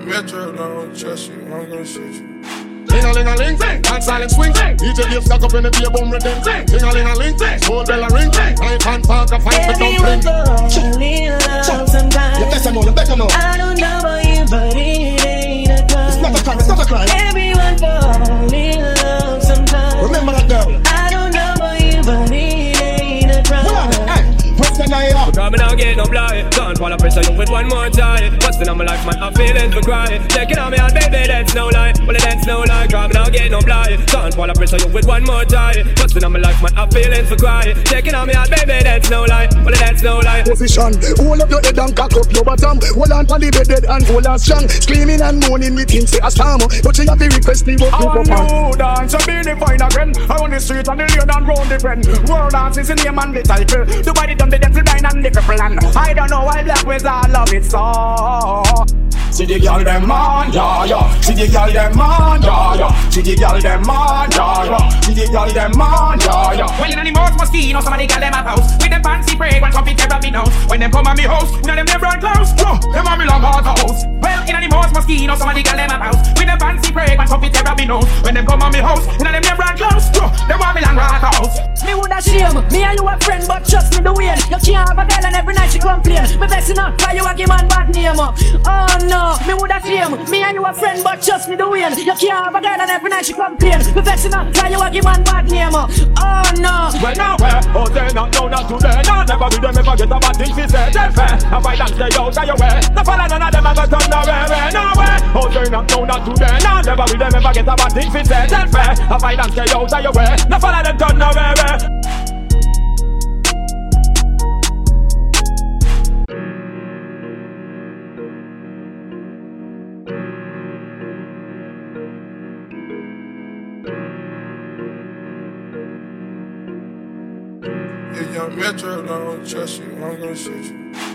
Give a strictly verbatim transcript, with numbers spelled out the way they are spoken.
young metro, I don't trust you, I'm gonna shoot you. Ling-a-ling-a-ling, ting, and silent swing, ting. D J Dave stuck up in the beer boom with them, ting. Ling-a-ling-a-ling, ting, whole bell a ring, ting. I can't park a fight for don't bling. Only love sometimes. You better know, you better know. I don't know about you, but it ain't a crime. It's not a crime, it's not a crime. Everyone for only love sometimes. Remember that girl. I don't know about you, but it ain't a crime. Because me now get no blight. Can't fall a pressure you with one more tie. Bustin' on my life, man, I'm feeling for crying. Taking on me out, baby, that's no lie. Well, that's no lie, because me now get no blight. Can't fall a pressure you with one more tie. Bustin' on my life, man, I'm feeling for crying. Taking on me out, baby, that's no lie. Well, that's no lie. Position, hold up your head and cock up your bottom. Hold on for the bed dead and hold on strong. Screaming and moaning with him, say a storm. But she have to request me what you perform. I want you dance, you're being fine again. I want the street and the lane and round the bend. World dance is the name and the title. The body done the devil blind and the cripple and I don't know why black ways I love it so. See the girl them on, yeah, yeah. See the girl them on, yeah, yeah. See the girl them on, yeah, yeah. See the girl them on, yeah, yeah. Well, you know the most mosquito, some of the girl them at house. With them fancy break, one coffee table me now. When them come at me house, you know them never run close. Huh, them on me long hard house. Well, you know the most mosquito, some of the girl them at house. With them fancy break, one coffee table me now. When them come at me house, you know them never run close. Huh, them on me long hard house. Me woulda shame, me and you a friend, but trust me the way. You can't have a girl and every night she complain. Me vexing up, why you a give man bad name up? Oh no. Me woulda claim, me and you a friend, but trust me the win. You can't have a girl and every night she complain. Me vexing her, try you a give man bad name. Oh no. Well now where, oh they not, no not today. No never do them ever get a bad thing she said. They fair, and by that they out of your way. The fella none of them ever turn away. No way, oh they not, no not today. No never do them ever get a bad thing she said. They fair, and by that they out of your way. The fella them turn away. Metro, I don't trust you, I'm gonna shoot you.